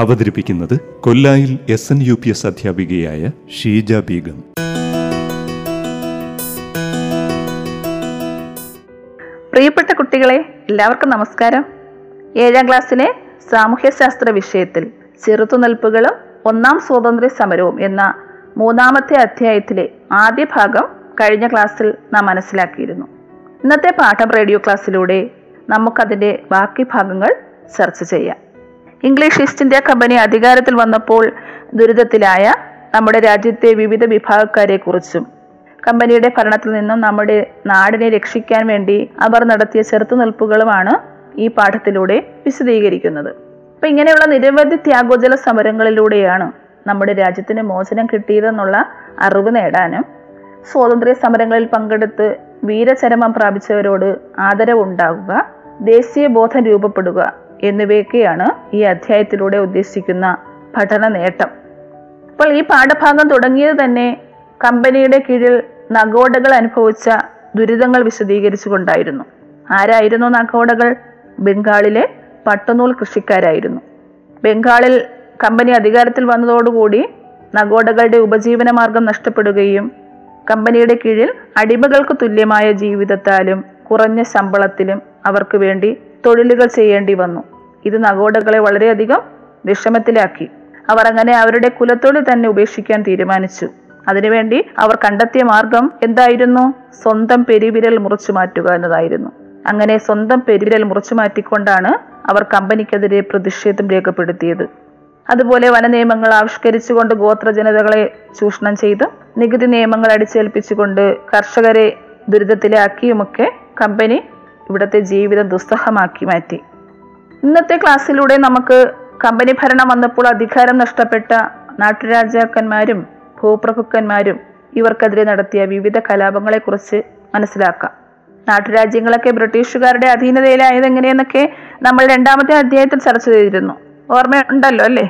അവതരിപ്പിക്കുന്നത് കൊല്ലായിൽ SNUPS അധ്യാപികയായ ഷീജ ബീഗം. പ്രിയപ്പെട്ട കുട്ടികളെ, എല്ലാവർക്കും നമസ്കാരം. 7ാം ക്ലാസ്സിലെ സാമൂഹ്യശാസ്ത്ര വിഷയത്തിൽ ചെറുത്തുനിൽപ്പുകളും 1ാം സ്വാതന്ത്ര്യ സമരവും എന്ന 3ാമത്തെ അധ്യായത്തിലെ ആദ്യ ഭാഗം കഴിഞ്ഞ ക്ലാസ്സിൽ നാം മനസ്സിലാക്കിയിരുന്നു. ഇന്നത്തെ പാഠം റേഡിയോ ക്ലാസ്സിലൂടെ നമുക്കതിൻ്റെ ബാക്കി ഭാഗങ്ങൾ ചർച്ച ചെയ്യാം. ഇംഗ്ലീഷ് ഈസ്റ്റ് ഇന്ത്യ കമ്പനി അധികാരത്തിൽ വന്നപ്പോൾ ദുരിതത്തിലായ നമ്മുടെ രാജ്യത്തെ വിവിധ വിഭാഗക്കാരെക്കുറിച്ചും കമ്പനിയുടെ ഭരണത്തിൽ നിന്നും നമ്മുടെ നാടിനെ രക്ഷിക്കാൻ വേണ്ടി അവർ നടത്തിയ ചെറുത്തുനിൽപ്പുകളുമാണ് ഈ പാഠത്തിലൂടെ വിശദീകരിക്കുന്നത്. അപ്പം ഇങ്ങനെയുള്ള നിരവധി ത്യാഗോജല സമരങ്ങളിലൂടെയാണ് നമ്മുടെ രാജ്യത്തിന് മോചനം കിട്ടിയതെന്നുള്ള അറിവ് നേടാനും സ്വാതന്ത്ര്യ സമരങ്ങളിൽ പങ്കെടുത്ത് വീരചരമം പ്രാപിച്ചവരോട് ആദരവുണ്ടാകുക, ദേശീയ ബോധം രൂപപ്പെടുക എന്നിവയൊക്കെയാണ് ഈ അധ്യായത്തിലൂടെ ഉദ്ദേശിക്കുന്ന പഠന നേട്ടം. അപ്പോൾ ഈ പാഠഭാഗം തുടങ്ങിയത് തന്നെ കമ്പനിയുടെ കീഴിൽ നഗോഡകൾ അനുഭവിച്ച ദുരിതങ്ങൾ വിശദീകരിച്ചു കൊണ്ടായിരുന്നു. ആരായിരുന്നു നഗോഡകൾ? ബംഗാളിലെ പട്ടുനൂൽ കൃഷിക്കാരായിരുന്നു. ബംഗാളിൽ കമ്പനി അധികാരത്തിൽ വന്നതോടുകൂടി നഗോഡകളുടെ ഉപജീവന മാർഗം നഷ്ടപ്പെടുകയും കമ്പനിയുടെ കീഴിൽ അടിമകൾക്ക് തുല്യമായ ജീവിതത്താലും കുറഞ്ഞ ശമ്പളത്തിലും അവർക്ക് വേണ്ടി തൊഴിലുകൾ ചെയ്യേണ്ടി വന്നു. ഇത് നഗോഡകളെ വളരെയധികം വിഷമത്തിലാക്കി. അവർ അങ്ങനെ അവരുടെ കുലത്തൊഴിൽ തന്നെ ഉപേക്ഷിക്കാൻ തീരുമാനിച്ചു. അതിനുവേണ്ടി അവർ കണ്ടെത്തിയ മാർഗം എന്തായിരുന്നു? സ്വന്തം പെരുവിരൽ മുറിച്ചു മാറ്റുക എന്നതായിരുന്നു. അങ്ങനെ സ്വന്തം പെരുവിരൽ മുറിച്ചു മാറ്റിക്കൊണ്ടാണ് അവർ കമ്പനിക്കെതിരെ പ്രതിഷേധം രേഖപ്പെടുത്തിയത്. അതുപോലെ വന നിയമങ്ങൾ ആവിഷ്കരിച്ചുകൊണ്ട് ഗോത്രജനതകളെ ചൂഷണം ചെയ്ത്, നികുതി നിയമങ്ങൾ അടിച്ചേൽപ്പിച്ചുകൊണ്ട് കർഷകരെ ദുരിതത്തിലാക്കിയുമൊക്കെ കമ്പനി ഇവിടുത്തെ ജീവിതം ദുസ്സഹമാക്കി മാറ്റി. ഇന്നത്തെ ക്ലാസ്സിലൂടെ നമുക്ക് കമ്പനി ഭരണം വന്നപ്പോൾ അധികാരം നഷ്ടപ്പെട്ട നാട്ടുരാജാക്കന്മാരും ഭൂപ്രഭുക്കന്മാരും ഇവർക്കെതിരെ നടത്തിയ വിവിധ കലാപങ്ങളെക്കുറിച്ച് മനസ്സിലാക്കാം. നാട്ടുരാജ്യങ്ങളൊക്കെ ബ്രിട്ടീഷുകാരുടെ അധീനതയിലായത് എങ്ങനെയെന്നൊക്കെ നമ്മൾ 2ാമത്തെ അധ്യായത്തിൽ ചർച്ച ചെയ്തിരുന്നു. ഓർമ്മയുണ്ടല്ലോ അല്ലേ?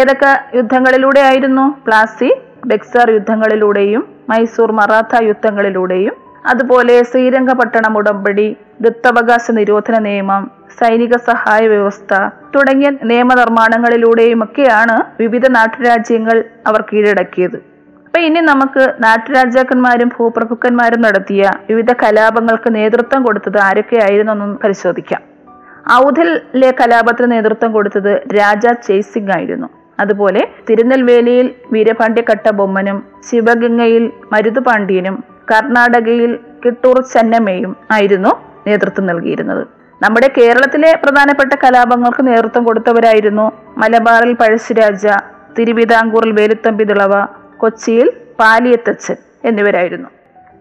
ഏതൊക്കെ യുദ്ധങ്ങളിലൂടെ ആയിരുന്നു? പ്ലാസി ബക്സാർ യുദ്ധങ്ങളിലൂടെയും മൈസൂർ മറാത്ത യുദ്ധങ്ങളിലൂടെയും അതുപോലെ ശ്രീരംഗപട്ടണം ഉടമ്പടി, ദത്തവകാശ നിരോധന നിയമം, സൈനിക സഹായ വ്യവസ്ഥ തുടങ്ങിയ നിയമനിർമ്മാണങ്ങളിലൂടെയുമൊക്കെയാണ് വിവിധ നാട്ടുരാജ്യങ്ങൾ അവർ കീഴടക്കിയത്. അപ്പം ഇനി നമുക്ക് നാട്ടുരാജാക്കന്മാരും ഭൂപ്രഭുക്കന്മാരും നടത്തിയ വിവിധ കലാപങ്ങൾക്ക് നേതൃത്വം കൊടുത്തത് ആരൊക്കെയായിരുന്നു എന്നും പരിശോധിക്കാം. ഔധിലെ കലാപത്തിന് നേതൃത്വം കൊടുത്തത് രാജാ ചേസിംഗ് ആയിരുന്നു. അതുപോലെ തിരുനെൽവേലിയിൽ വീരപാണ്ഡ്യ കട്ടബൊമ്മനും ശിവഗംഗയിൽ മരുതുപാണ്ഡ്യനും കർണാടകയിൽ കിട്ടൂർ ചെന്നമ്മയും ആയിരുന്നു നേതൃത്വം നൽകിയിരുന്നത്. നമ്മുടെ കേരളത്തിലെ പ്രധാനപ്പെട്ട കലാപങ്ങൾക്ക് നേതൃത്വം കൊടുത്തവരായിരുന്നു മലബാറിൽ പഴശ്ശിരാജ, തിരുവിതാംകൂറിൽ വേലുത്തമ്പി തുളവ, കൊച്ചിയിൽ പാലിയത്തച്ചൻ എന്നിവരായിരുന്നു.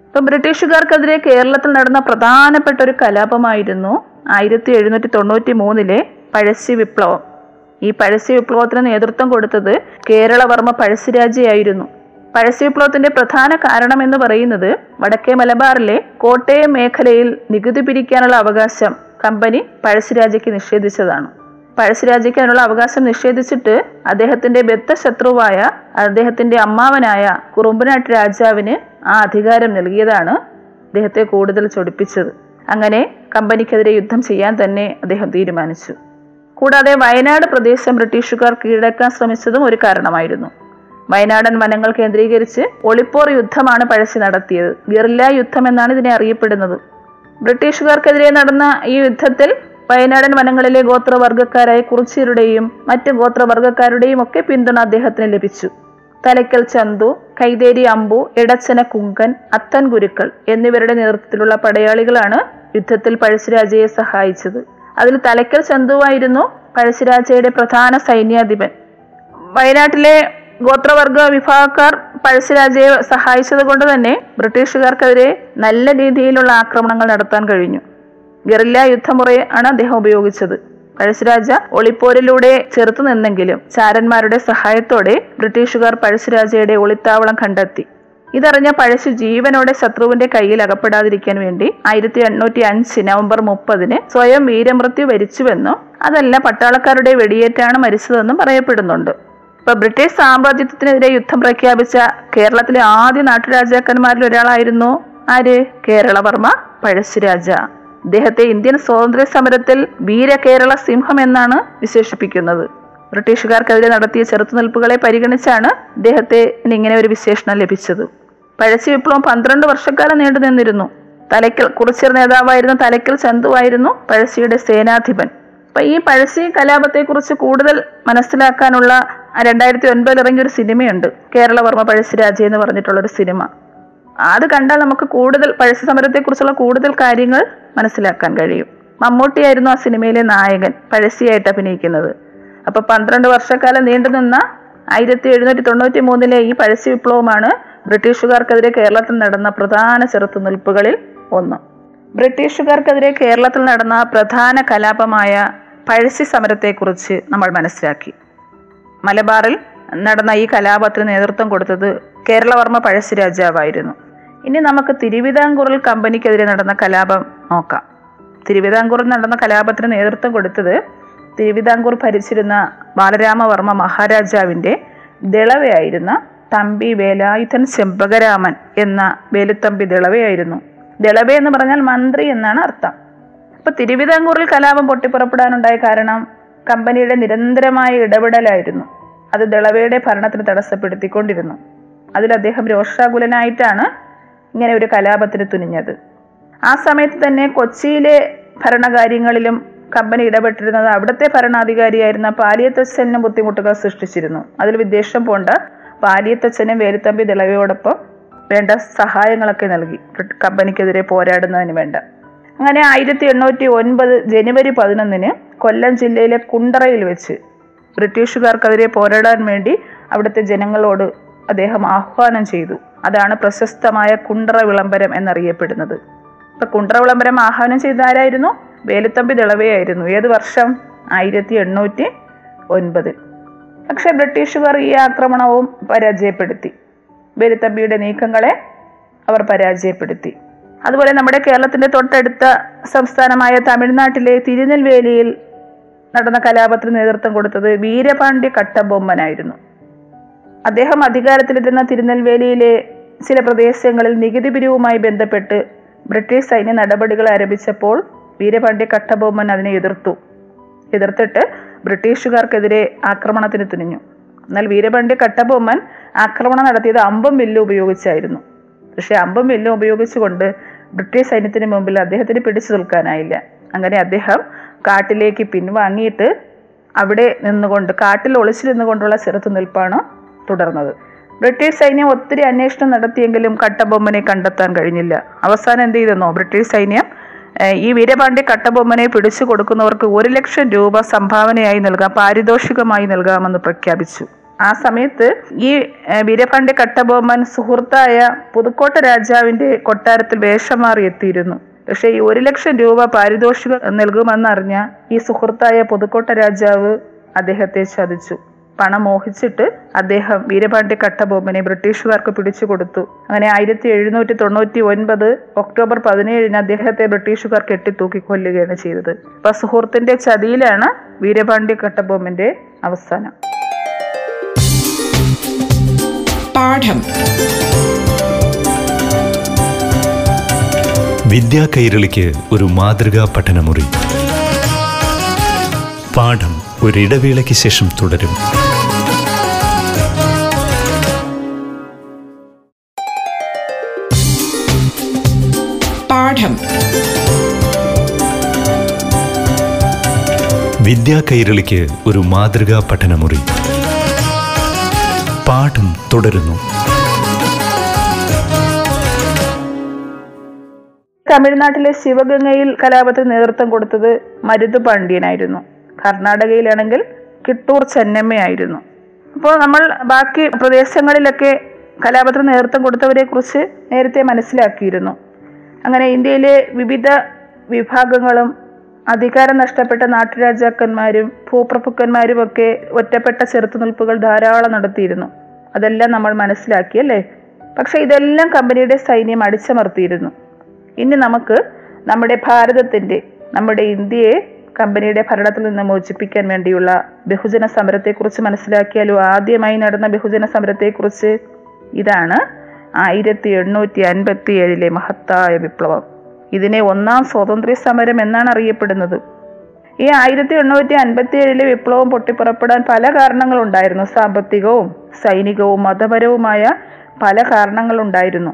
ഇപ്പം ബ്രിട്ടീഷുകാർക്കെതിരെ കേരളത്തിൽ നടന്ന പ്രധാനപ്പെട്ട ഒരു കലാപമായിരുന്നു 1793 പഴശ്ശി വിപ്ലവം. ഈ പഴശ്ശി വിപ്ലവത്തിന് നേതൃത്വം കൊടുത്തത് കേരളവർമ്മ പഴശ്ശിരാജയായിരുന്നു. പഴശ്ശി വിപ്ലവത്തിന്റെ പ്രധാന കാരണം എന്ന് പറയുന്നത് വടക്കേ മലബാറിലെ കോട്ടയം മേഖലയിൽ നികുതി പിരിക്കാനുള്ള അവകാശം കമ്പനി പഴശ്ശിരാജയ്ക്ക് നിഷേധിച്ചതാണ്. പഴശ്ശിരാജയ്ക്ക് അതിനുള്ള അവകാശം നിഷേധിച്ചിട്ട് അദ്ദേഹത്തിന്റെ ബദ്ധശത്രുവായ അദ്ദേഹത്തിന്റെ അമ്മാവനായ കുറുമ്പനാട്ട് രാജാവിന് ആ അധികാരം നൽകിയതാണ് അദ്ദേഹത്തെ കൂടുതൽ ചൊടിപ്പിച്ചത്. അങ്ങനെ കമ്പനിക്കെതിരെ യുദ്ധം ചെയ്യാൻ തന്നെ അദ്ദേഹം തീരുമാനിച്ചു. കൂടാതെ വയനാട് പ്രദേശം ബ്രിട്ടീഷുകാർ കീഴടക്കാൻ ശ്രമിച്ചതും ഒരു കാരണമായിരുന്നു. വയനാടൻ വനങ്ങൾ കേന്ദ്രീകരിച്ച് ഒളിപ്പോർ യുദ്ധമാണ് പഴശ്ശി നടത്തിയത്. ഗറില്ല യുദ്ധം എന്നാണ് ഇതിനെ അറിയപ്പെടുന്നത്. ബ്രിട്ടീഷുകാർക്കെതിരെ നടന്ന ഈ യുദ്ധത്തിൽ വയനാടൻ വനങ്ങളിലെ ഗോത്രവർഗക്കാരായ കുറിച്യരുടെയും മറ്റ് ഗോത്രവർഗക്കാരുടെയും ഒക്കെ പിന്തുണ അദ്ദേഹത്തിന് ലഭിച്ചു. തലയ്ക്കൽ ചന്തു, കൈതേരി അമ്പു, എടച്ചന കുങ്കൻ, അത്തൻ ഗുരുക്കൾ എന്നിവരുടെ നേതൃത്വത്തിലുള്ള പടയാളികളാണ് യുദ്ധത്തിൽ പഴശ്ശിരാജയെ സഹായിച്ചത്. അതിൽ തലയ്ക്കൽ ചന്തുവായിരുന്നു പഴശ്ശിരാജയുടെ പ്രധാന സൈന്യാധിപൻ. വയനാട്ടിലെ ഗോത്രവർഗ വിഭാഗക്കാർ പഴശ്ശിരാജയെ സഹായിച്ചത് കൊണ്ട് തന്നെ ബ്രിട്ടീഷുകാർക്കെതിരെ നല്ല രീതിയിലുള്ള ആക്രമണങ്ങൾ നടത്താൻ കഴിഞ്ഞു. ഗറില്ല യുദ്ധമുറയാണ് അദ്ദേഹം ഉപയോഗിച്ചത്. പഴശ്ശിരാജ ഒളിപ്പോരിലൂടെ ചെറുത്തു നിന്നെങ്കിലും ചാരന്മാരുടെ സഹായത്തോടെ ബ്രിട്ടീഷുകാർ പഴശ്ശിരാജയുടെ ഒളിത്താവളം കണ്ടെത്തി. ഇതറിഞ്ഞ പഴശ്ശി ജീവനോടെ ശത്രുവിന്റെ കയ്യിൽ അകപ്പെടാതിരിക്കാൻ വേണ്ടി 1805 നവംബർ 30-ന് സ്വയം വീരമൃത്യു വരിച്ചുവെന്നും അതല്ല പട്ടാളക്കാരുടെ വെടിയേറ്റാണ് മരിച്ചതെന്നും പറയപ്പെടുന്നുണ്ട്. ഇപ്പൊ ബ്രിട്ടീഷ് സാമ്രാജ്യത്തിനെതിരെ യുദ്ധം പ്രഖ്യാപിച്ച കേരളത്തിലെ ആദ്യ നാട്ടുരാജാക്കന്മാരിൽ ഒരാളായിരുന്നു ആര്? കേരളവർമ്മ പഴശ്ശിരാജ. ഇദ്ദേഹത്തെ ഇന്ത്യൻ സ്വാതന്ത്ര്യ സമരത്തിൽ വീരകേരള സിംഹം എന്നാണ് വിശേഷിപ്പിക്കുന്നത്. ബ്രിട്ടീഷുകാർക്കെതിരെ നടത്തിയ ചെറുത്തുനിൽപ്പുകളെ പരിഗണിച്ചാണ് ഇദ്ദേഹത്തെ ഇങ്ങനെ ഒരു വിശേഷണം ലഭിച്ചത്. പഴശ്ശി വിപ്ലവം 12 വർഷക്കാലം നീണ്ടു നിന്നിരുന്നു. തലയ്ക്കൽ കുറിച്യർ നേതാവായിരുന്ന തലയ്ക്കൽ ചന്തുവായിരുന്നു പഴശ്ശിയുടെ സേനാധിപൻ. അപ്പൊ ഈ പഴശ്ശി കലാപത്തെക്കുറിച്ച് കൂടുതൽ മനസ്സിലാക്കാനുള്ള 2009 ഇറങ്ങിയ ഒരു സിനിമയുണ്ട്, കേരളവർമ്മ പഴശ്ശിരാജ എന്ന് പറഞ്ഞിട്ടുള്ളൊരു സിനിമ. അത് കണ്ടാൽ നമുക്ക് കൂടുതൽ പഴശ്ശി സമരത്തെക്കുറിച്ചുള്ള കൂടുതൽ കാര്യങ്ങൾ മനസ്സിലാക്കാൻ കഴിയും. മമ്മൂട്ടിയായിരുന്നു ആ സിനിമയിലെ നായകൻ, പഴശ്ശിയായിട്ട് അഭിനയിക്കുന്നത്. അപ്പൊ 12 വർഷക്കാലം നീണ്ടുനിന്ന 1793 ഈ പഴശ്ശി വിപ്ലവമാണ് ബ്രിട്ടീഷുകാർക്കെതിരെ കേരളത്തിൽ നടന്ന പ്രധാന ചെറുത്തുനിൽപ്പുകളിൽ ഒന്ന്. ബ്രിട്ടീഷുകാർക്കെതിരെ കേരളത്തിൽ നടന്ന പ്രധാന കലാപമായ പഴശ്ശി സമരത്തെക്കുറിച്ച് നമ്മൾ മനസ്സിലാക്കി. മലബാറിൽ നടന്ന ഈ കലാപത്തിന് നേതൃത്വം കൊടുത്തത് കേരളവർമ്മ പഴശ്ശി രാജാവായിരുന്നു. ഇനി നമുക്ക് തിരുവിതാംകൂറിൽ കമ്പനിക്കെതിരെ നടന്ന കലാപം നോക്കാം. തിരുവിതാംകൂറിൽ നടന്ന കലാപത്തിന് നേതൃത്വം കൊടുത്തത് തിരുവിതാംകൂർ ഭരിച്ചിരുന്ന ബാലരാമവർമ്മ മഹാരാജാവിൻ്റെ ദളവയായിരുന്ന തമ്പി വേലായുധൻ ചെമ്പകരാമൻ എന്ന വേലുത്തമ്പി ദളവയായിരുന്നു. ദളവ എന്ന് പറഞ്ഞാൽ മന്ത്രി എന്നാണ് അർത്ഥം. അപ്പോൾ തിരുവിതാംകൂറിൽ കലാപം പൊട്ടിപ്പുറപ്പെടാനുണ്ടായ കാരണം കമ്പനിയുടെ നിരന്തരമായ ഇടപെടലായിരുന്നു. അത് ദളവയുടെ ഭരണത്തിന് തടസ്സപ്പെടുത്തിക്കൊണ്ടിരുന്നു. അതിൽ അദ്ദേഹം രോഷാകുലനായിട്ടാണ് ഇങ്ങനെ ഒരു കലാപത്തിന് തുനിഞ്ഞത്. ആ സമയത്ത് തന്നെ കൊച്ചിയിലെ ഭരണകാര്യങ്ങളിലും കമ്പനി ഇടപെട്ടിരുന്നത് അവിടുത്തെ ഭരണാധികാരിയായിരുന്ന പാലിയത്തച്ഛനും ബുദ്ധിമുട്ടുകൾ സൃഷ്ടിച്ചിരുന്നു. അതിൽ വിദേശം പോണ്ട പാലിയത്തച്ഛനും വേലുത്തമ്പി ദളവയോടൊപ്പം വേണ്ട സഹായങ്ങളൊക്കെ നൽകി കമ്പനിക്കെതിരെ പോരാടുന്നതിന് വേണ്ട. അങ്ങനെ 1809 ജനുവരി 11-ന് കൊല്ലം ജില്ലയിലെ കുണ്ടറയിൽ വെച്ച് ബ്രിട്ടീഷുകാർക്കെതിരെ പോരാടാൻ വേണ്ടി അവിടുത്തെ ജനങ്ങളോട് അദ്ദേഹം ആഹ്വാനം ചെയ്തു. അതാണ് പ്രശസ്തമായ കുണ്ടറ വിളംബരം എന്നറിയപ്പെടുന്നത്. ഇപ്പൊ കുണ്ടറ വിളംബരം ആഹ്വാനം ചെയ്ത ആരായിരുന്നു? വേലുത്തമ്പി ദളവയായിരുന്നു. ഏത് വർഷം? 1809. പക്ഷെ ബ്രിട്ടീഷുകാർ ഈ ആക്രമണവും പരാജയപ്പെടുത്തി. വേലുത്തമ്പിയുടെ നീക്കങ്ങളെ അവർ പരാജയപ്പെടുത്തി. അതുപോലെ നമ്മുടെ കേരളത്തിന്റെ തൊട്ടടുത്ത സംസ്ഥാനമായ തമിഴ്നാട്ടിലെ തിരുനെൽവേലിയിൽ നടന്ന കലാപത്തിന് നേതൃത്വം കൊടുത്തത് വീരപാണ്ഡ്യ കട്ടബൊമ്മനായിരുന്നു. അദ്ദേഹം അധികാരത്തിലിരുന്ന തിരുനെൽവേലിയിലെ ചില പ്രദേശങ്ങളിൽ നികുതി പിരിവുമായി ബന്ധപ്പെട്ട് ബ്രിട്ടീഷ് സൈന്യ നടപടികൾ ആരംഭിച്ചപ്പോൾ വീരപാണ്ഡ്യ കട്ടബൊമ്മൻ അതിനെ എതിർത്തിട്ട് ബ്രിട്ടീഷുകാർക്കെതിരെ ആക്രമണത്തിന് തുനിഞ്ഞു. എന്നാൽ വീരപാണ്ഡ്യ കട്ടബൊമ്മൻ ആക്രമണം നടത്തിയത് അമ്പും വില്ലും ഉപയോഗിച്ചായിരുന്നു. പക്ഷെ അമ്പും വില്ലും ഉപയോഗിച്ചുകൊണ്ട് ബ്രിട്ടീഷ് സൈന്യത്തിന് മുമ്പിൽ അദ്ദേഹത്തിന് പിടിച്ചു നിൽക്കാനായില്ല. അങ്ങനെ അദ്ദേഹം കാട്ടിലേക്ക് പിൻവാങ്ങിയിട്ട് അവിടെ നിന്നുകൊണ്ട് കാട്ടിൽ ഒളിച്ചു നിന്നുകൊണ്ടുള്ള ചെറുത്തുനിൽപ്പാണ് തുടർന്നത്. ബ്രിട്ടീഷ് സൈന്യം ഒത്തിരി അന്വേഷണം നടത്തിയെങ്കിലും കട്ടബൊമ്മനെ കണ്ടെത്താൻ കഴിഞ്ഞില്ല. അവസാനം എന്ത് ചെയ്തെന്നോ, ബ്രിട്ടീഷ് സൈന്യം ഈ വീരപാണ്ഡ്യ കട്ടബൊമ്മനെ പിടിച്ചു കൊടുക്കുന്നവർക്ക് 1,00,000 രൂപ സംഭാവനയായി നൽകാം, പാരിതോഷികമായി നൽകാമെന്ന് പ്രഖ്യാപിച്ചു. ആ സമയത്ത് ഈ വീരപാണ്ഡ്യ കട്ടബൊമ്മൻ സുഹൃത്തായ പുതുക്കോട്ട രാജാവിന്റെ കൊട്ടാരത്തിൽ വേഷം മാറിയെത്തിയിരുന്നു. പക്ഷേ ഈ 1,00,000 രൂപ പാരിതോഷികം നൽകുമെന്നറിഞ്ഞ ഈ സുഹൃത്തായ പുതുക്കോട്ട രാജാവ് അദ്ദേഹത്തെ ചതിച്ചു. പണം മോഹിച്ചിട്ട് അദ്ദേഹം വീരപാണ്ഡ്യ കട്ടബൊമ്മനെ ബ്രിട്ടീഷുകാർക്ക് പിടിച്ചു കൊടുത്തു. അങ്ങനെ 1799 ഒക്ടോബർ 17-ന് അദ്ദേഹത്തെ ബ്രിട്ടീഷുകാർ കെട്ടിത്തൂക്കി കൊല്ലുകയാണ് ചെയ്തത്. അപ്പൊ സുഹൃത്തിന്റെ ചതിയിലാണ് വീരപാണ്ഡ്യ കട്ടബൊമ്മന്റെ അവസാനം. വിദ്യാ കൈരളിക്ക് ഒരു മാതൃകാ പഠനമുറി. പാഠം ഒരിടവേളയ്ക്ക് ശേഷം തുടരും. പാഠം വിദ്യാ കൈരളിക്ക് ഒരു മാതൃകാ പഠനമുറി. പാഠം തുടരുന്നു. തമിഴ്നാട്ടിലെ ശിവഗംഗയിൽ കലാപത്തിന് നേതൃത്വം കൊടുത്തത് മരുത് പാണ്ഡ്യനായിരുന്നു. കർണാടകയിലാണെങ്കിൽ കിട്ടൂർ ചെന്നമ്മയായിരുന്നു. അപ്പോൾ നമ്മൾ ബാക്കി പ്രദേശങ്ങളിലൊക്കെ കലാപത്തിന് നേതൃത്വം കൊടുത്തവരെ കുറിച്ച് നേരത്തെ മനസ്സിലാക്കിയിരുന്നു. അങ്ങനെ ഇന്ത്യയിലെ വിവിധ വിഭാഗങ്ങളും അധികാരം നഷ്ടപ്പെട്ട നാട്ടുരാജാക്കന്മാരും ഭൂപ്രഭുക്കന്മാരുമൊക്കെ ഒറ്റപ്പെട്ട ചെറുത്തുനിൽപ്പുകൾ ധാരാളം നടത്തിയിരുന്നു. അതെല്ലാം നമ്മൾ മനസ്സിലാക്കി അല്ലേ? പക്ഷെ ഇതെല്ലാം കമ്പനിയുടെ സൈന്യം അടിച്ചമർത്തിയിരുന്നു. ഇനി നമുക്ക് നമ്മുടെ ഭാരതത്തിൻ്റെ, നമ്മുടെ ഇന്ത്യയെ കമ്പനിയുടെ ഭരണത്തിൽ നിന്ന് മോചിപ്പിക്കാൻ വേണ്ടിയുള്ള ബഹുജന സമരത്തെക്കുറിച്ച് മനസ്സിലാക്കിയാലോ? ആദ്യമായി നടന്ന ബഹുജന സമരത്തെക്കുറിച്ച് ഇതാണ് 1857 മഹത്തായ വിപ്ലവം. ഇതിനെ ഒന്നാം സ്വാതന്ത്ര്യ സമരം എന്നാണ് അറിയപ്പെടുന്നത്. ഈ 1857 വിപ്ലവം പൊട്ടിപ്പുറപ്പെടാൻ പല കാരണങ്ങളുണ്ടായിരുന്നു. സാമ്പത്തികവും സൈനികവും മതപരവുമായ പല കാരണങ്ങളുണ്ടായിരുന്നു.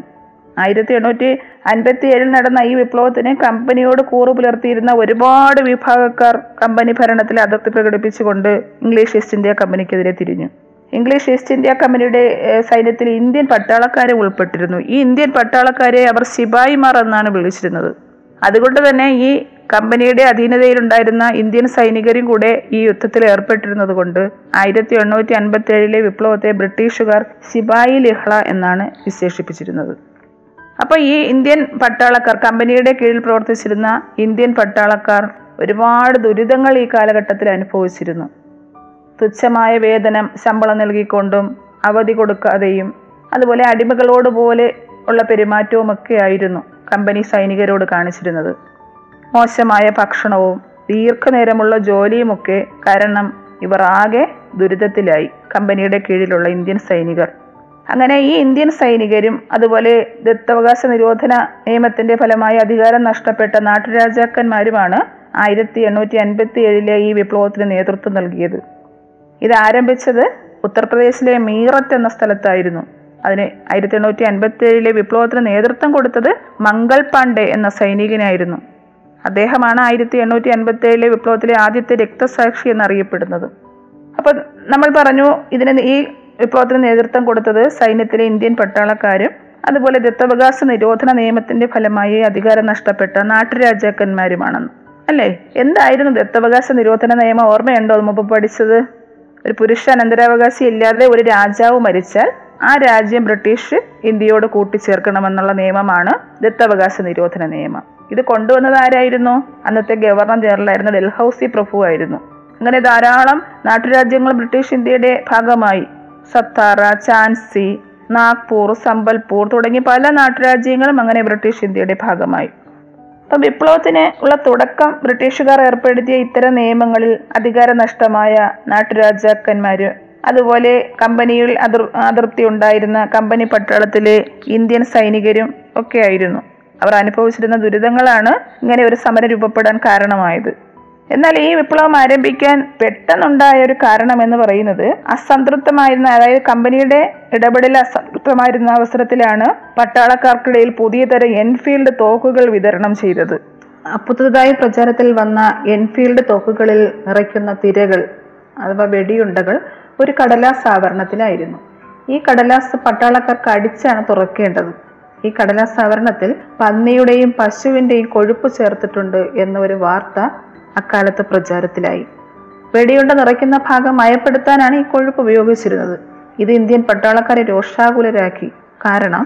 1857 നടന്ന ഈ വിപ്ലവത്തിന് കമ്പനിയോട് കൂറു പുലർത്തിയിരുന്ന ഒരുപാട് വിഭാഗക്കാർ കമ്പനി ഭരണത്തിൽ അതിർത്തി പ്രകടിപ്പിച്ചുകൊണ്ട് ഇംഗ്ലീഷ് ഈസ്റ്റ് ഇന്ത്യ കമ്പനിക്കെതിരെ തിരിഞ്ഞു. ഇംഗ്ലീഷ് ഈസ്റ്റ് ഇന്ത്യ കമ്പനിയുടെ സൈന്യത്തിൽ ഇന്ത്യൻ പട്ടാളക്കാരെ ഉൾപ്പെട്ടിരുന്നു. ഈ ഇന്ത്യൻ പട്ടാളക്കാരെ അവർ ശിപായിമാർ എന്നാണ് വിളിച്ചിരുന്നത്. അതുകൊണ്ട് തന്നെ ഈ കമ്പനിയുടെ അധീനതയിലുണ്ടായിരുന്ന ഇന്ത്യൻ സൈനികരും കൂടെ ഈ യുദ്ധത്തിൽ ഏർപ്പെട്ടിരുന്നത് കൊണ്ട് 1857 വിപ്ലവത്തെ ബ്രിട്ടീഷുകാർ ശിപായി ലഹള എന്നാണ് വിശേഷിപ്പിച്ചിരുന്നത്. അപ്പോൾ ഈ ഇന്ത്യൻ പട്ടാളക്കാർ, കമ്പനിയുടെ കീഴിൽ പ്രവർത്തിച്ചിരുന്ന ഇന്ത്യൻ പട്ടാളക്കാർ ഒരുപാട് ദുരിതങ്ങൾ ഈ കാലഘട്ടത്തിൽ അനുഭവിച്ചിരുന്നു. തുച്ഛമായ വേതനം, ശമ്പളം നൽകിക്കൊണ്ടും അവധി കൊടുക്കാതെയും അതുപോലെ അടിമകളോട് പോലെ ഉള്ള പെരുമാറ്റവുമൊക്കെ ആയിരുന്നു കമ്പനി സൈനികരോട് കാണിച്ചിരുന്നത്. മോശമായ ഭക്ഷണവും ദീർഘനേരമുള്ള ജോലിയുമൊക്കെ കാരണം ഇവർ ആകെ ദുരിതത്തിലായി, കമ്പനിയുടെ കീഴിലുള്ള ഇന്ത്യൻ സൈനികർ. അങ്ങനെ ഈ ഇന്ത്യൻ സൈനികരും അതുപോലെ ദത്തവകാശ നിരോധന നിയമത്തിന്റെ ഫലമായി അധികാരം നഷ്ടപ്പെട്ട നാട്ടുരാജാക്കന്മാരുമാണ് 1857 ഈ വിപ്ലവത്തിന് നേതൃത്വം നൽകിയത്. ഇത് ആരംഭിച്ചത് ഉത്തർപ്രദേശിലെ മീററ്റ് എന്ന സ്ഥലത്തായിരുന്നു. അതിന് 1857 വിപ്ലവത്തിന് നേതൃത്വം കൊടുത്തത് മംഗൾ പാണ്ഡെ എന്ന സൈനികനായിരുന്നു. അദ്ദേഹമാണ് 1857 വിപ്ലവത്തിലെ ആദ്യത്തെ രക്തസാക്ഷി എന്നറിയപ്പെടുന്നത്. അപ്പം നമ്മൾ പറഞ്ഞു, ഈ വിപ്ലവത്തിന് നേതൃത്വം കൊടുത്തത് സൈന്യത്തിലെ ഇന്ത്യൻ പട്ടാളക്കാരും അതുപോലെ ദത്തവകാശ നിരോധന നിയമത്തിന്റെ ഫലമായി അധികാരം നഷ്ടപ്പെട്ട നാട്ടുരാജാക്കന്മാരുമാണെന്ന് അല്ലേ? എന്തായിരുന്നു ദത്തവകാശ നിരോധന നിയമം? ഓർമ്മയുണ്ടോ മുമ്പ് പഠിച്ചത്? ഒരു പുരുഷ അനന്തരാവകാശി ഇല്ലാതെ ഒരു രാജാവ് മരിച്ചാൽ ആ രാജ്യം ബ്രിട്ടീഷ് ഇന്ത്യയോട് കൂട്ടിച്ചേർക്കണമെന്നുള്ള നിയമമാണ് ദത്തവകാശ നിരോധന നിയമം. ഇത് കൊണ്ടുവന്നത് ആരായിരുന്നു? അന്നത്തെ ഗവർണർ ജനറലായിരുന്ന ഡൽഹൌസി പ്രഭു ആയിരുന്നു. അങ്ങനെ ധാരാളം നാട്ടുരാജ്യങ്ങൾ ബ്രിട്ടീഷ് ഇന്ത്യയുടെ ഭാഗമായി. സത്താറ, ഝാൻസി, നാഗ്പൂർ, സമ്പൽപൂർ തുടങ്ങി പല നാട്ടുരാജ്യങ്ങളും അങ്ങനെ ബ്രിട്ടീഷ് ഇന്ത്യയുടെ ഭാഗമായി. അപ്പം വിപ്ലവത്തിന് ഉള്ള തുടക്കം ബ്രിട്ടീഷുകാർ ഏർപ്പെടുത്തിയ ഇത്തരം നിയമങ്ങളിൽ അധികാര നഷ്ടമായ നാട്ടുരാജാക്കന്മാര്, അതുപോലെ കമ്പനിയിൽ അതൃപ്തി ഉണ്ടായിരുന്ന കമ്പനി പട്ടാളത്തിലെ ഇന്ത്യൻ സൈനികരും ഒക്കെ ആയിരുന്നു. അവർ അനുഭവിച്ചിരുന്ന ദുരിതങ്ങളാണ് ഇങ്ങനെ ഒരു സമരം രൂപപ്പെടാൻ കാരണമായത്. എന്നാൽ ഈ വിപ്ലവം ആരംഭിക്കാൻ പെട്ടെന്നുണ്ടായ ഒരു കാരണം എന്ന് പറയുന്നത്, അസംതൃപ്തമായിരുന്ന, അതായത് കമ്പനിയുടെ ഇടപെടൽ അസംതൃപ്തമായിരുന്ന അവസരത്തിലാണ് പട്ടാളക്കാർക്കിടയിൽ പുതിയ തരം എൻഫീൽഡ് തോക്കുകൾ വിതരണം ചെയ്തത്. പുതുതായി പ്രചാരത്തിൽ വന്ന എൻഫീൽഡ് തോക്കുകളിൽ നിറയ്ക്കുന്ന തിരകൾ അഥവാ വെടിയുണ്ടകൾ ഒരു കടലാസ് ആവരണത്തിലായിരുന്നു. ഈ കടലാസ് പട്ടാളക്കാർക്ക് അടിച്ചാണ് തുറക്കേണ്ടത്. ഈ കടലാസ് ആവരണത്തിൽ പന്നിയുടെയും പശുവിന്റെയും കൊഴുപ്പ് ചേർത്തിട്ടുണ്ട് എന്ന ഒരു വാർത്ത അക്കാലത്ത് പ്രചാരത്തിലായി. വെടിയുണ്ട നിറയ്ക്കുന്ന ഭാഗം മയപ്പെടുത്താനാണ് ഈ കൊഴുപ്പ് ഉപയോഗിച്ചിരുന്നത്. ഇത് ഇന്ത്യൻ പട്ടാളക്കാരെ രോഷാകുലരാക്കി. കാരണം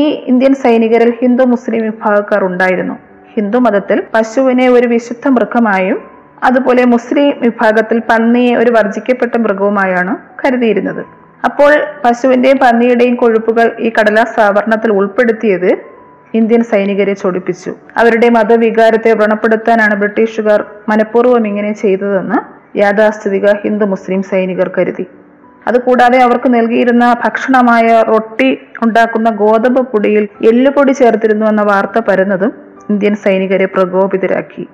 ഈ ഇന്ത്യൻ സൈനികരിൽ ഹിന്ദു മുസ്ലിം വിഭാഗക്കാർ ഉണ്ടായിരുന്നു. ഹിന്ദു മതത്തിൽ പശുവിനെ ഒരു വിശുദ്ധ മൃഗമായും അതുപോലെ മുസ്ലിം വിഭാഗത്തിൽ പന്നിയെ ഒരു വർജിക്കപ്പെട്ട മൃഗവുമായാണ് കരുതിയിരുന്നത്. അപ്പോൾ പശുവിന്റെയും പന്നിയുടെയും കൊഴുപ്പുകൾ ഈ കടലാസ് ആവരണത്തിൽ ഉൾപ്പെടുത്തിയത് ഇന്ത്യൻ സൈനികരെ ചൊടിപ്പിച്ചു. അവരുടെ മതവികാരത്തെ വ്രണപ്പെടുത്താനാണ് ബ്രിട്ടീഷുകാർ മനഃപൂർവ്വം ഇങ്ങനെ ചെയ്തതെന്ന് യാഥാസ്ഥിതിക ഹിന്ദു മുസ്ലിം സൈനികർ കരുതി. അതുകൂടാതെ അവർക്ക് നൽകിയിരുന്ന ഭക്ഷണമായ റൊട്ടി ഉണ്ടാക്കുന്ന ഗോതമ്പ് പൊടിയിൽ എല്ലുപൊടി ചേർത്തിരുന്നു എന്ന വാർത്ത പരന്നതും ഇന്ത്യൻ സൈനികരെ പ്രകോപിതരാക്കി.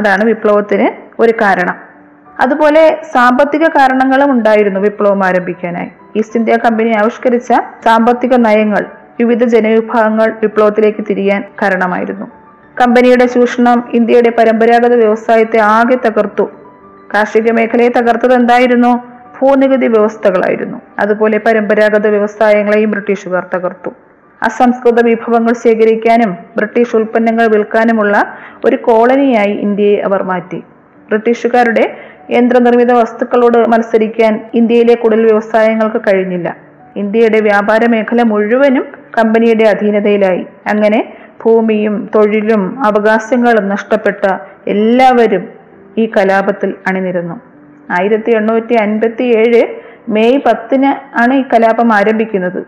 അതാണ് വിപ്ലവത്തിന് ഒരു കാരണം. അതുപോലെ സാമ്പത്തിക കാരണങ്ങളും ഉണ്ടായിരുന്നു വിപ്ലവം ആരംഭിക്കാനായി. ഈസ്റ്റ് ഇന്ത്യ കമ്പനി ആവിഷ്കരിച്ച സാമ്പത്തിക നയങ്ങൾ വിവിധ ജനവിഭാഗങ്ങൾ വിപ്ലവത്തിലേക്ക് തിരിയാൻ കാരണമായിരുന്നു. കമ്പനിയുടെ ചൂഷണം ഇന്ത്യയുടെ പരമ്പരാഗത വ്യവസായത്തെ ആകെ തകർത്തു. കാർഷിക മേഖലയെ തകർത്തത് എന്തായിരുന്നു? ഭൂനികുതി വ്യവസ്ഥകളായിരുന്നു. അതുപോലെ പരമ്പരാഗത വ്യവസായങ്ങളെയും ബ്രിട്ടീഷുകാർ തകർത്തു. അസംസ്കൃത വിഭവങ്ങൾ ശേഖരിക്കാനും ബ്രിട്ടീഷ് ഉൽപ്പന്നങ്ങൾ വിൽക്കാനുമുള്ള ഒരു കോളനിയായി ഇന്ത്യയെ അവർ മാറ്റി. ബ്രിട്ടീഷുകാരുടെ യന്ത്രനിർമ്മിത വസ്തുക്കളോട് മത്സരിക്കാൻ ഇന്ത്യയിലെ കുടിൽ വ്യവസായങ്ങൾക്ക് കഴിഞ്ഞില്ല. ഇന്ത്യയുടെ വ്യാപാര മേഖല മുഴുവനും കമ്പനിയുടെ അധീനതയിലായി. അങ്ങനെ ഭൂമിയും തൊഴിലും അവകാശങ്ങളും നഷ്ടപ്പെട്ട എല്ലാവരും ഈ കലാപത്തിൽ അണിനിരന്നു. 1857 മെയ് 10 ആണ് ഈ കലാപം ആരംഭിക്കുന്നത്.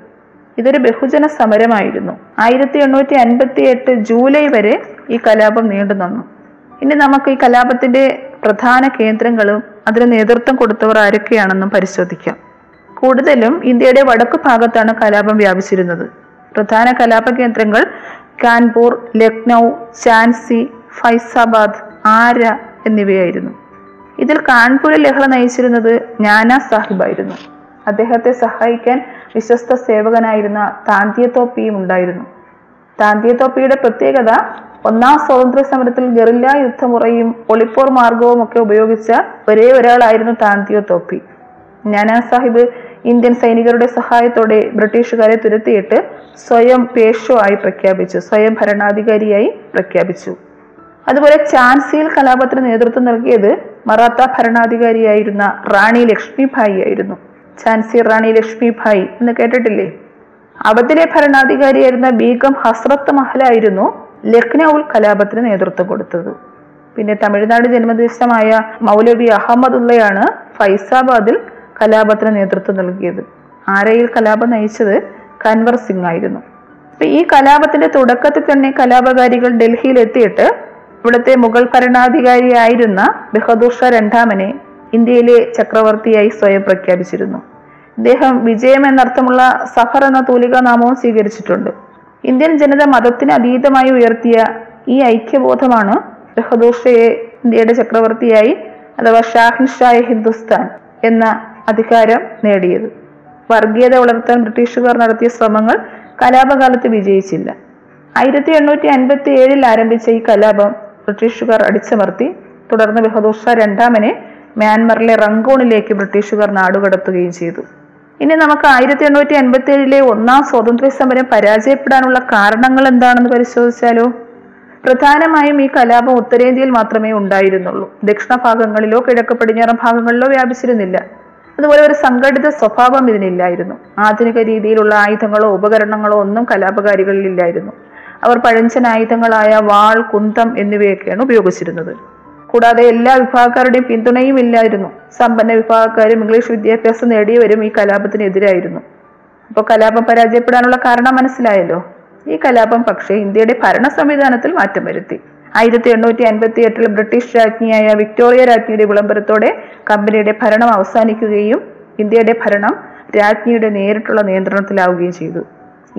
ഇതൊരു ബഹുജന സമരമായിരുന്നു. 1858 ജൂലൈ വരെ ഈ കലാപം നീണ്ടു നിന്നു. ഇനി നമുക്ക് ഈ കലാപത്തിന്റെ പ്രധാന കേന്ദ്രങ്ങളും അതിന് നേതൃത്വം കൊടുത്തവർ ആരൊക്കെയാണെന്നും പരിശോധിക്കാം. കൂടുതലും ഇന്ത്യയുടെ വടക്കു ഭാഗത്താണ് കലാപം വ്യാപിച്ചിരുന്നത്. പ്രധാന കലാപ കേന്ദ്രങ്ങൾ കാൺപൂർ, ലക്നൗ, ഝാൻസി, ഫൈസാബാദ്, ആര എന്നിവയായിരുന്നു. ഇതിൽ കാൺപൂരിൽ ലഹള നയിച്ചിരുന്നത് നാനാ സാഹിബായിരുന്നു. അദ്ദേഹത്തെ സഹായിക്കാൻ വിശ്വസ്ത സേവകനായിരുന്ന താന്തിയത്തോപ്പിയും ഉണ്ടായിരുന്നു. താന്തിയത്തോപ്പിയുടെ പ്രത്യേകത, 1ാം സ്വാതന്ത്ര്യ സമരത്തിൽ ഗറില്ല യുദ്ധമുറയും ഒളിപ്പോർ മാർഗവും ഒക്കെ ഉപയോഗിച്ച ഒരേ ഒരാളായിരുന്നു താന്തിയത്തോപ്പി. നാനാ സാഹിബ് ഇന്ത്യൻ സൈനികരുടെ സഹായത്തോടെ ബ്രിട്ടീഷുകാരെ തുരത്തിയിട്ട് സ്വയം പേഷ്വ ആയി പ്രഖ്യാപിച്ചു, സ്വയം ഭരണാധികാരിയായി പ്രഖ്യാപിച്ചു. അതുപോലെ ഝാൻസിയിൽ കലാപത്തിന് നേതൃത്വം നൽകിയത് മറാത്ത ഭരണാധികാരിയായിരുന്ന റാണി ലക്ഷ്മിഭായി ആയിരുന്നു. ഝാൻസി റാണി ലക്ഷ്മിഭായി എന്ന് കേട്ടിട്ടില്ലേ? അവധിലെ ഭരണാധികാരിയായിരുന്ന ബീഗം ഹസ്രത്ത് മഹലായിരുന്നു ലക്നൌവിൽ കലാപത്തിന് നേതൃത്വം കൊടുത്തത്. പിന്നെ തമിഴ്നാട് ജന്മദേശമായ മൗലവി അഹമ്മദുള്ളയാണ് ഫൈസാബാദിൽ കലാപത്തിന് നേതൃത്വം നൽകിയത്. ആരയിൽ കലാപം നയിച്ചത് കൻവർ സിംഗ് ആയിരുന്നു. അപ്പൊ ഈ കലാപത്തിന്റെ തുടക്കത്തിൽ തന്നെ കലാപകാരികൾ ഡൽഹിയിൽ എത്തിയിട്ട് ഇവിടുത്തെ മുഗൾ ഭരണാധികാരിയായിരുന്ന ബഹദൂർ ഷാ രണ്ടാമനെ ഇന്ത്യയിലെ ചക്രവർത്തിയായി സ്വയം പ്രഖ്യാപിച്ചിരുന്നു. ഇദ്ദേഹം വിജയം എന്നർത്ഥമുള്ള സഫർ എന്ന തൂലിക നാമവും സ്വീകരിച്ചിട്ടുണ്ട്. ഇന്ത്യൻ ജനത മതത്തിന് അതീതമായി ഉയർത്തിയ ഈ ഐക്യബോധമാണ് ബഹദൂർ ഷയെ ഇന്ത്യയുടെ ചക്രവർത്തിയായി അഥവാ ഷാഹിൻഷായ ഹിന്ദുസ്ഥാൻ എന്ന അധികാരം നേടിയത്. വർഗീയത വളർത്താൻ ബ്രിട്ടീഷുകാർ നടത്തിയ ശ്രമങ്ങൾ കലാപകാലത്ത് വിജയിച്ചില്ല. 1857 ആരംഭിച്ച ഈ കലാപം ബ്രിട്ടീഷുകാർ അടിച്ചമർത്തി. തുടർന്ന് ബഹദൂർ ഷാ രണ്ടാമനെ മ്യാൻമറിലെ റങ്കൂണിലേക്ക് ബ്രിട്ടീഷുകാർ നാടുകടത്തുകയും ചെയ്തു. ഇനി നമുക്ക് 1857 1ാം സ്വാതന്ത്ര്യ സമരം പരാജയപ്പെടാനുള്ള കാരണങ്ങൾ എന്താണെന്ന് പരിശോധിച്ചാലോ? പ്രധാനമായും ഈ കലാപം ഉത്തരേന്ത്യയിൽ മാത്രമേ ഉണ്ടായിരുന്നുള്ളൂ. ദക്ഷിണ ഭാഗങ്ങളിലോ കിഴക്ക് പടിഞ്ഞാറൻ ഭാഗങ്ങളിലോ വ്യാപിച്ചിരുന്നില്ല. അതുപോലെ ഒരു സംഘടിത സ്വഭാവം ഇതിനില്ലായിരുന്നു. ആധുനിക രീതിയിലുള്ള ആയുധങ്ങളോ ഉപകരണങ്ങളോ ഒന്നും കലാപകാരികളിൽ ഇല്ലായിരുന്നു. അവർ പഴഞ്ചൻ ആയുധങ്ങളായ വാൾ, കുന്തം എന്നിവയൊക്കെയാണ് ഉപയോഗിച്ചിരുന്നത്. കൂടാതെ എല്ലാ വിഭാഗക്കാരുടെയും പിന്തുണയും ഇല്ലായിരുന്നു. സമ്പന്ന വിഭാഗക്കാരും ഇംഗ്ലീഷ് വിദ്യാഭ്യാസം നേടിയവരും ഈ കലാപത്തിനെതിരായിരുന്നു. അപ്പോൾ കലാപം പരാജയപ്പെടാനുള്ള കാരണം മനസ്സിലായല്ലോ. ഈ കലാപം പക്ഷേ ഇന്ത്യയുടെ ഭരണ സംവിധാനത്തിൽ മാറ്റം വരുത്തി. 1858 ബ്രിട്ടീഷ് രാജ്ഞിയായ വിക്ടോറിയ രാജ്ഞിയുടെ വിളംബരത്തോടെ കമ്പനിയുടെ ഭരണം അവസാനിക്കുകയും ഇന്ത്യയുടെ ഭരണം രാജ്ഞിയുടെ നേരിട്ടുള്ള നിയന്ത്രണത്തിലാവുകയും ചെയ്തു.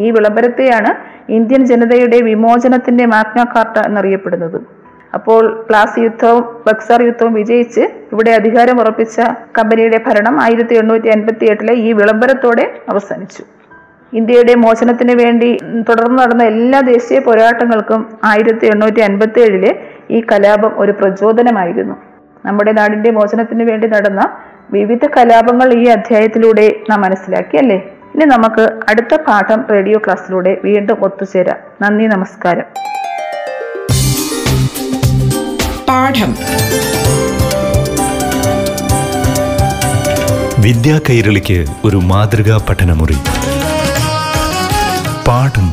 ഈ വിളംബരത്തെയാണ് ഇന്ത്യൻ ജനതയുടെ വിമോചനത്തിന്റെ മാഗ്നാകാർട്ട എന്നറിയപ്പെടുന്നത്. അപ്പോൾ പ്ലാസി യുദ്ധവും ബക്സാർ യുദ്ധവും വിജയിച്ച് ഇവിടെ അധികാരം ഉറപ്പിച്ച കമ്പനിയുടെ ഭരണം 1858 ഈ വിളംബരത്തോടെ അവസാനിച്ചു. ഇന്ത്യയുടെ മോചനത്തിന് വേണ്ടി തുടർന്ന് നടന്ന എല്ലാ ദേശീയ പോരാട്ടങ്ങൾക്കും 1857 ഈ കലാപം ഒരു പ്രചോദനമായിരുന്നു. നമ്മുടെ നാടിന്റെ മോചനത്തിന് വേണ്ടി നടന്ന വിവിധ കലാപങ്ങൾ ഈ അധ്യായത്തിലൂടെ നാം മനസ്സിലാക്കി, അല്ലേ? ഇനി നമുക്ക് അടുത്ത പാഠം റേഡിയോ ക്ലാസ്സിലൂടെ വീണ്ടും ഒത്തുചേരാം. നന്ദി, നമസ്കാരം. പാഠം വിദ്യാ കൈരളിക്ക് ഒരു മാതൃകാ പഠനമുറി. പാഠം.